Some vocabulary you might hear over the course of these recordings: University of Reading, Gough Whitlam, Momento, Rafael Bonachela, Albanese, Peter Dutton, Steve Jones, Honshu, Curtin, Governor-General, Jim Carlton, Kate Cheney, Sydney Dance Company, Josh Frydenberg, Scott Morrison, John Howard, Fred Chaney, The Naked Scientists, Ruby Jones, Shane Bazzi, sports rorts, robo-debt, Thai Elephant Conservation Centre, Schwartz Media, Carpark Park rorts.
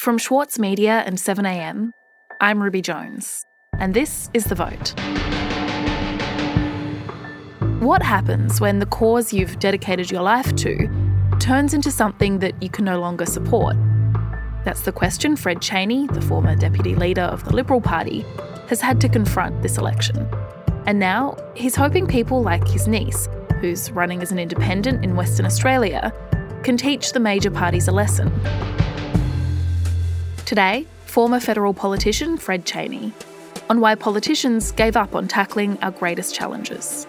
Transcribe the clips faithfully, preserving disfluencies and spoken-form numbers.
From Schwartz Media and seven a m, I'm Ruby Jones, and this is The Vote. What happens when the cause you've dedicated your life to turns into something that you can no longer support? That's the question Fred Chaney, the former deputy leader of the Liberal Party, has had to confront this election. And now he's hoping people like his niece, who's running as an independent in Western Australia, can teach the major parties a lesson. Today, former federal politician Fred Chaney on why politicians gave up on tackling our greatest challenges.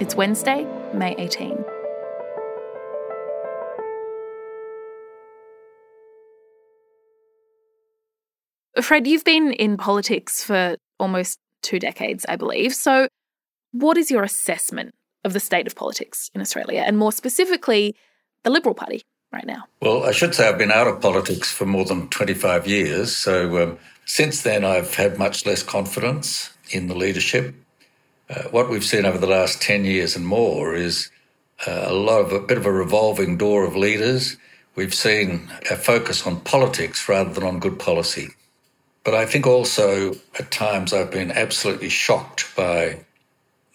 It's Wednesday, May eighteenth. Fred, you've been in politics for almost two decades, I believe. So what is your assessment of the state of politics in Australia, and more specifically, the Liberal Party right now? Well, I should say I've been out of politics for more than twenty-five years. So um, since then, I've had much less confidence in the leadership. Uh, what we've seen over the last ten years and more is uh, a lot of a bit of a revolving door of leaders. We've seen a focus on politics rather than on good policy. But I think also at times I've been absolutely shocked by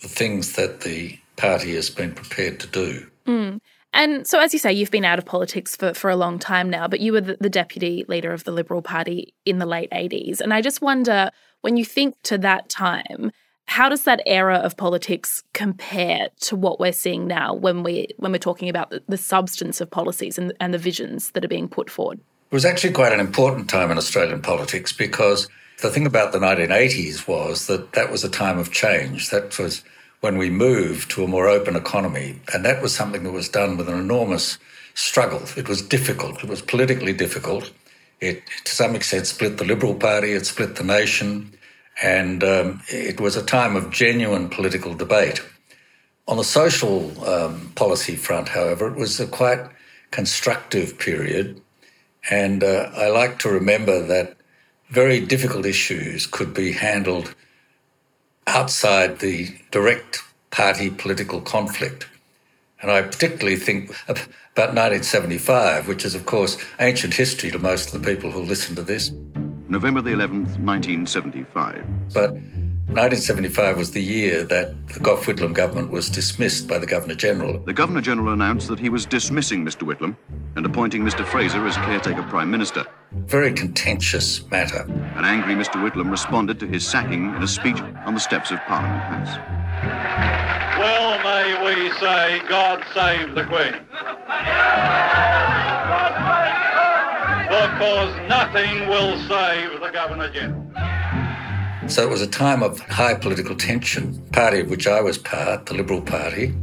the things that the party has been prepared to do. Mm. And so, as you say, you've been out of politics for, for a long time now, but you were the, the deputy leader of the Liberal Party in the late eighties. And I just wonder, when you think to that time, how does that era of politics compare to what we're seeing now when, we, when we're talking about the, the substance of policies and, and the visions that are being put forward? It was actually quite an important time in Australian politics, because the thing about the nineteen eighties was that that was a time of change. That was when we moved to a more open economy, and that was something that was done with an enormous struggle. It was difficult. It was politically difficult. It, to some extent, split the Liberal Party. It split the nation, and um, it was a time of genuine political debate. On the social um, policy front, however, it was a quite constructive period. And uh, I like to remember that very difficult issues could be handled outside the direct party political conflict. And I particularly think about nineteen seventy-five, which is, of course, ancient history to most of the people who listen to this. November the eleventh, nineteen seventy-five. But nineteen seventy-five was the year that the Gough Whitlam government was dismissed by the Governor-General. The Governor-General announced that he was dismissing Mister Whitlam and appointing Mister Fraser as caretaker Prime Minister. Very contentious matter. An angry Mister Whitlam responded to his sacking in a speech on the steps of Parliament House. Well, may we say, God save the Queen. Because nothing will save the Governor-General. So it was a time of high political tension. The party of which I was part, the Liberal Party,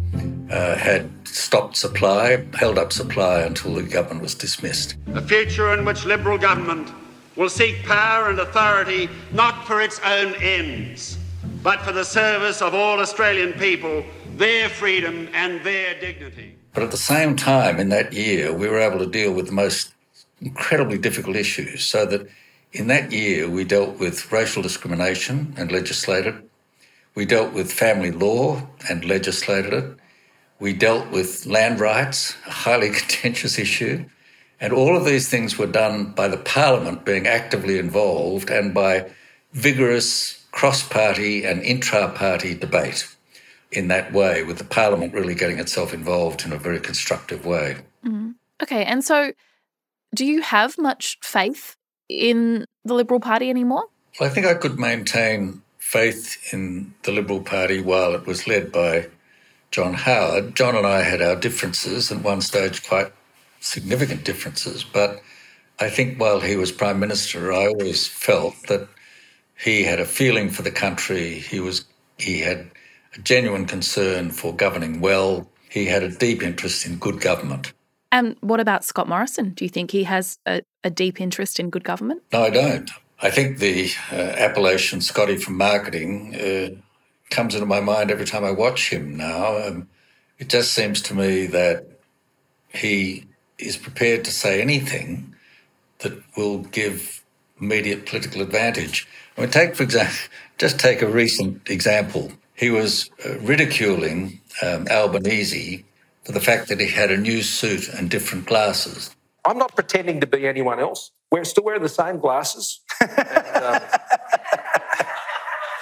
uh, had stopped supply, held up supply until the government was dismissed. A future in which Liberal government will seek power and authority not for its own ends, but for the service of all Australian people, their freedom and their dignity. But at the same time, in that year, we were able to deal with the most incredibly difficult issues, so that in that year, we dealt with racial discrimination and legislated it. We dealt with family law and legislated it. We dealt with land rights, a highly contentious issue. And all of these things were done by the Parliament being actively involved and by vigorous cross-party and intra-party debate in that way, with the Parliament really getting itself involved in a very constructive way. Mm-hmm. Okay, and so do you have much faith in the Liberal Party anymore? Well, I think I could maintain faith in the Liberal Party while it was led by John Howard. John and I had our differences, at one stage quite significant differences, but I think while he was Prime Minister, I always felt that he had a feeling for the country. He was, he had a genuine concern for governing well. He had a deep interest in good government. And what about Scott Morrison? Do you think he has a, a deep interest in good government? No, I don't. I think the uh, appellation Scotty from marketing uh, comes into my mind every time I watch him now. Um, it just seems to me that he is prepared to say anything that will give immediate political advantage. I mean, take, for example, just take a recent example. He was uh, ridiculing um, Albanese for the fact that he had a new suit and different glasses. I'm not pretending to be anyone else. We're still wearing the same glasses. and, um,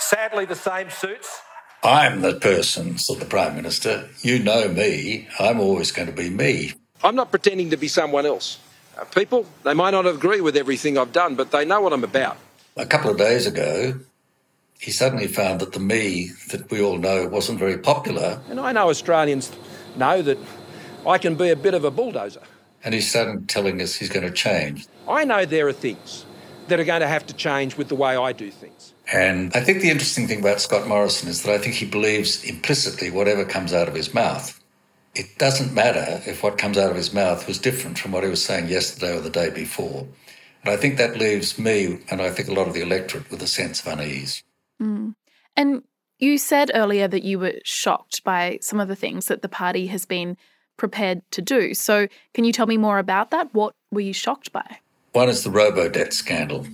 sadly, the same suits. I'm the person, said the Prime Minister. You know me. I'm always going to be me. I'm not pretending to be someone else. Uh, people, they might not agree with everything I've done, but they know what I'm about. A couple of days ago, he suddenly found that the me that we all know wasn't very popular. And I know Australians know that I can be a bit of a bulldozer. And he started telling us he's going to change. I know there are things that are going to have to change with the way I do things. And I think the interesting thing about Scott Morrison is that I think he believes implicitly whatever comes out of his mouth. It doesn't matter if what comes out of his mouth was different from what he was saying yesterday or the day before. And I think that leaves me, and I think a lot of the electorate, with a sense of unease. Mm. And you said earlier that you were shocked by some of the things that the party has been prepared to do. So can you tell me more about that? What were you shocked by? One is the robo-debt scandal.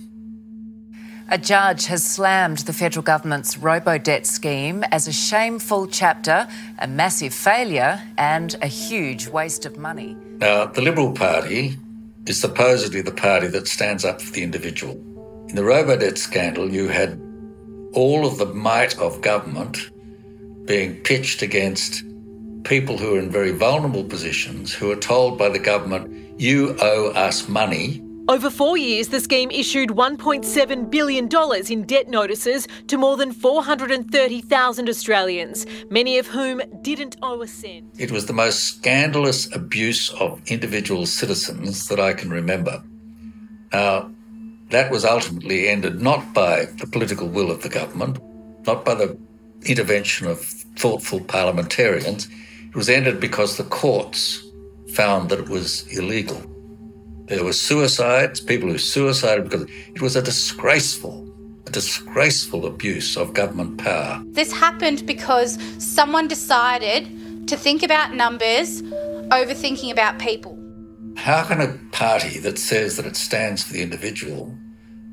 A judge has slammed the federal government's robo-debt scheme as a shameful chapter, a massive failure and a huge waste of money. Now, the Liberal Party is supposedly the party that stands up for the individual. In the robo-debt scandal, you had all of the might of government being pitched against people who are in very vulnerable positions, who are told by the government, you owe us money. Over four years, the scheme issued one point seven billion dollars in debt notices to more than four hundred thirty thousand Australians, many of whom didn't owe a cent. It was the most scandalous abuse of individual citizens that I can remember. Now, that was ultimately ended not by the political will of the government, not by the intervention of thoughtful parliamentarians. It was ended because the courts found that it was illegal. There were suicides, people who suicided because it was a disgraceful, a disgraceful abuse of government power. This happened because someone decided to think about numbers over thinking about people. How can a party that says that it stands for the individual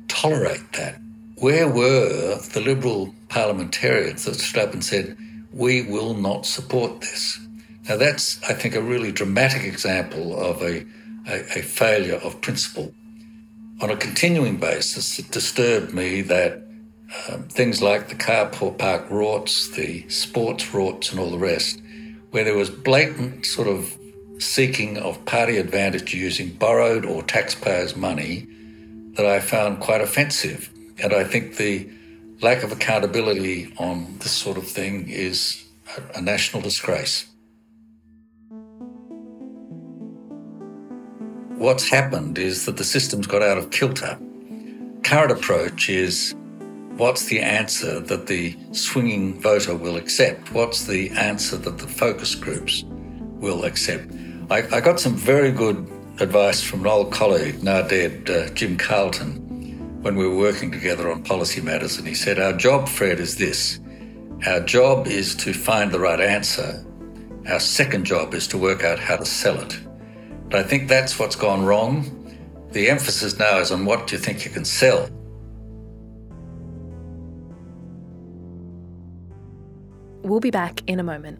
tolerate that? Where were the Liberal parliamentarians that stood up and said, we will not support this? Now that's, I think, a really dramatic example of a A, a failure of principle. On a continuing basis, it disturbed me that um, things like the Carpark Park rorts, the sports rorts and all the rest, where there was blatant sort of seeking of party advantage using borrowed or taxpayers' money, that I found quite offensive. And I think the lack of accountability on this sort of thing is a, a national disgrace. What's happened is that the system's got out of kilter. Current approach is, what's the answer that the swinging voter will accept? What's the answer that the focus groups will accept? I, I got some very good advice from an old colleague, now dead, uh, Jim Carlton, when we were working together on policy matters, and he said, our job, Fred, is this. Our job is to find the right answer. Our second job is to work out how to sell it. But I think that's what's gone wrong. The emphasis now is on what do you think you can sell. We'll be back in a moment.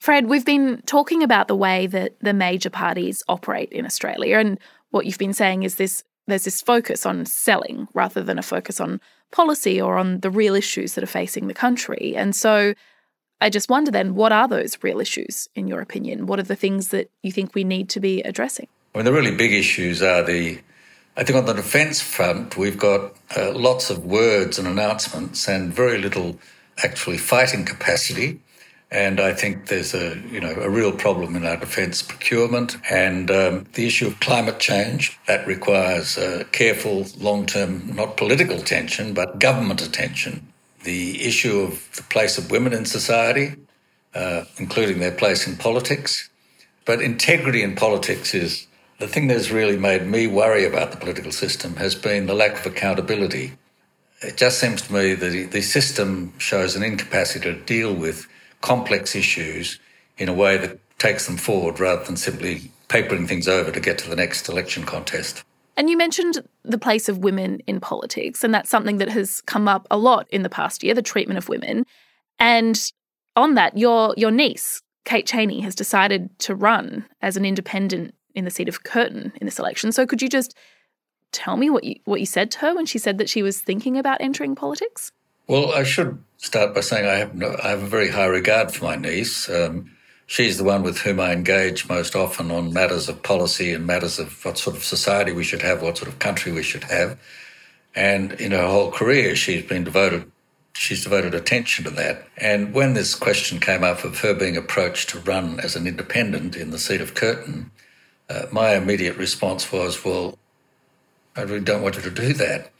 Fred, we've been talking about the way that the major parties operate in Australia, and what you've been saying is this there's this focus on selling rather than a focus on policy or on the real issues that are facing the country. And so I just wonder then, what are those real issues in your opinion? What are the things that you think we need to be addressing? I mean, the really big issues are the, I think on the defence front, we've got uh, lots of words and announcements and very little actually fighting capacity. And I think there's a, you know, a real problem in our defence procurement and um, the issue of climate change. That requires uh, careful, long-term, not political attention, but government attention. The issue of the place of women in society, uh, including their place in politics. But integrity in politics is the thing that's really made me worry about the political system, has been the lack of accountability. It just seems to me that the system shows an incapacity to deal with complex issues in a way that takes them forward rather than simply papering things over to get to the next election contest. And you mentioned the place of women in politics, and that's something that has come up a lot in the past year, the treatment of women. And on that, your your niece, Kate Cheney, has decided to run as an independent in the seat of Curtin in this election. So could you just tell me what you, what you said to her when she said that she was thinking about entering politics? Well, I should start by saying I have, no, I have a very high regard for my niece. Um, she's the one with whom I engage most often on matters of policy and matters of what sort of society we should have, what sort of country we should have. And in her whole career, she's been devoted, she's devoted attention to that. And when this question came up of her being approached to run as an independent in the seat of Curtin, uh, my immediate response was, well, I really don't want her to do that.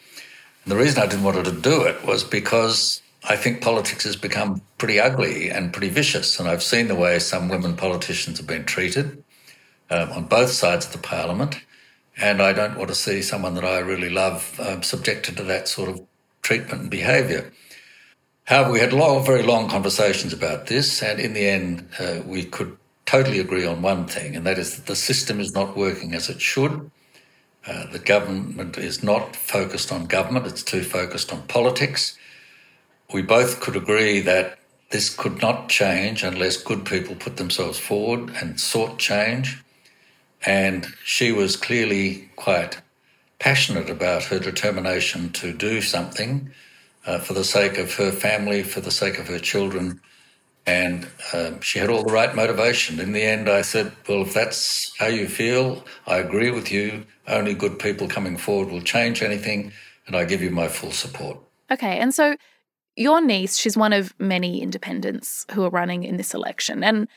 And the reason I didn't want her to do it was because I think politics has become pretty ugly and pretty vicious, and I've seen the way some women politicians have been treated um, on both sides of the parliament, and I don't want to see someone that I really love um, subjected to that sort of treatment and behaviour. However, we had long, very long conversations about this, and in the end uh, we could totally agree on one thing, and that is that the system is not working as it should. Uh, the government is not focused on government, it's too focused on politics. We both could agree that this could not change unless good people put themselves forward and sought change. And she was clearly quite passionate about her determination to do something uh, for the sake of her family, for the sake of her children. And um, she had all the right motivation. In the end, I said, well, if that's how you feel, I agree with you. Only good people coming forward will change anything. And I give you my full support. Okay. And so your niece, she's one of many independents who are running in this election. And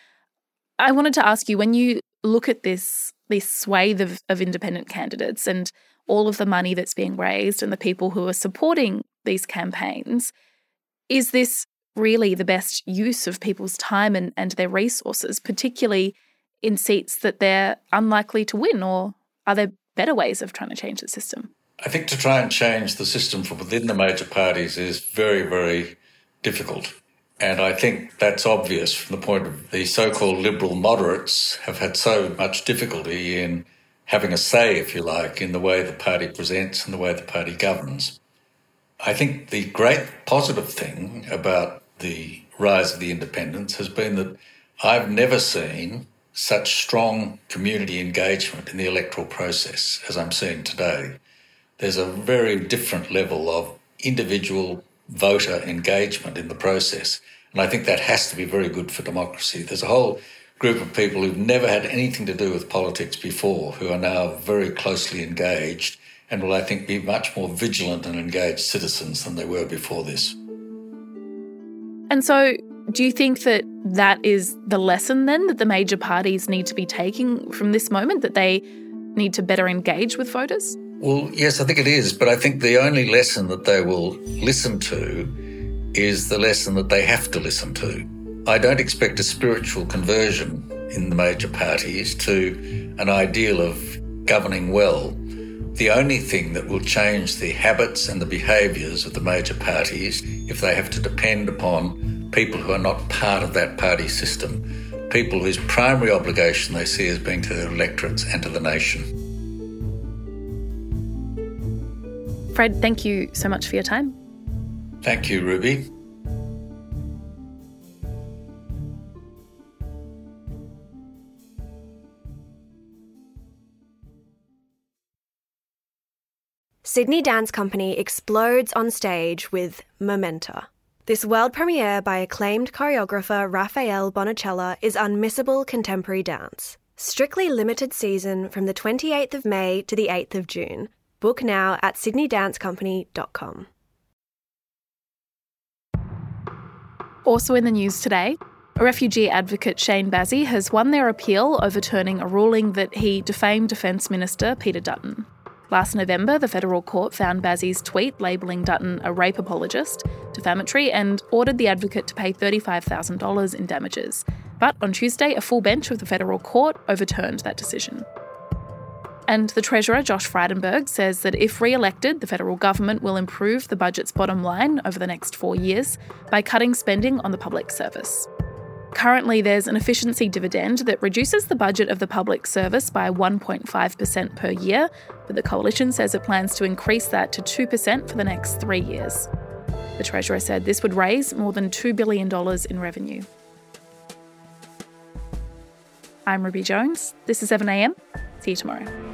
I wanted to ask you, when you look at this this swathe of, of independent candidates and all of the money that's being raised and the people who are supporting these campaigns, is this really the best use of people's time and, and their resources, particularly in seats that they're unlikely to win? Or are there better ways of trying to change the system? I think to try and change the system from within the major parties is very, very difficult. And I think that's obvious from the point of the so-called liberal moderates have had so much difficulty in having a say, if you like, in the way the party presents and the way the party governs. I think the great positive thing about the rise of the independents has been that I've never seen such strong community engagement in the electoral process as I'm seeing today. There's a very different level of individual voter engagement in the process. And I think that has to be very good for democracy. There's a whole group of people who've never had anything to do with politics before who are now very closely engaged and will, I think, be much more vigilant and engaged citizens than they were before this. And so do you think that that is the lesson then that the major parties need to be taking from this moment, that they need to better engage with voters? Well, yes, I think it is, but I think the only lesson that they will listen to is the lesson that they have to listen to. I don't expect a spiritual conversion in the major parties to an ideal of governing well. The only thing that will change the habits and the behaviours of the major parties if they have to depend upon people who are not part of that party system, people whose primary obligation they see as being to their electorates and to the nation. Fred, thank you so much for your time. Thank you, Ruby. Sydney Dance Company explodes on stage with Momento. This world premiere by acclaimed choreographer Rafael Bonachela is unmissable contemporary dance. Strictly limited season from the twenty-eighth of May to the eighth of June. Book now at sydney dance company dot com. Also in the news today, refugee advocate Shane Bazzi has won their appeal overturning a ruling that he defamed Defence Minister Peter Dutton. Last November, the federal court found Bazzi's tweet labelling Dutton a rape apologist defamatory and ordered the advocate to pay thirty-five thousand dollars in damages. But on Tuesday, a full bench of the federal court overturned that decision. And the Treasurer, Josh Frydenberg, says that if re-elected, the federal government will improve the budget's bottom line over the next four years by cutting spending on the public service. Currently, there's an efficiency dividend that reduces the budget of the public service by one point five percent per year, but the Coalition says it plans to increase that to two percent for the next three years. The Treasurer said this would raise more than two billion dollars in revenue. I'm Ruby Jones. This is seven a m. See you tomorrow.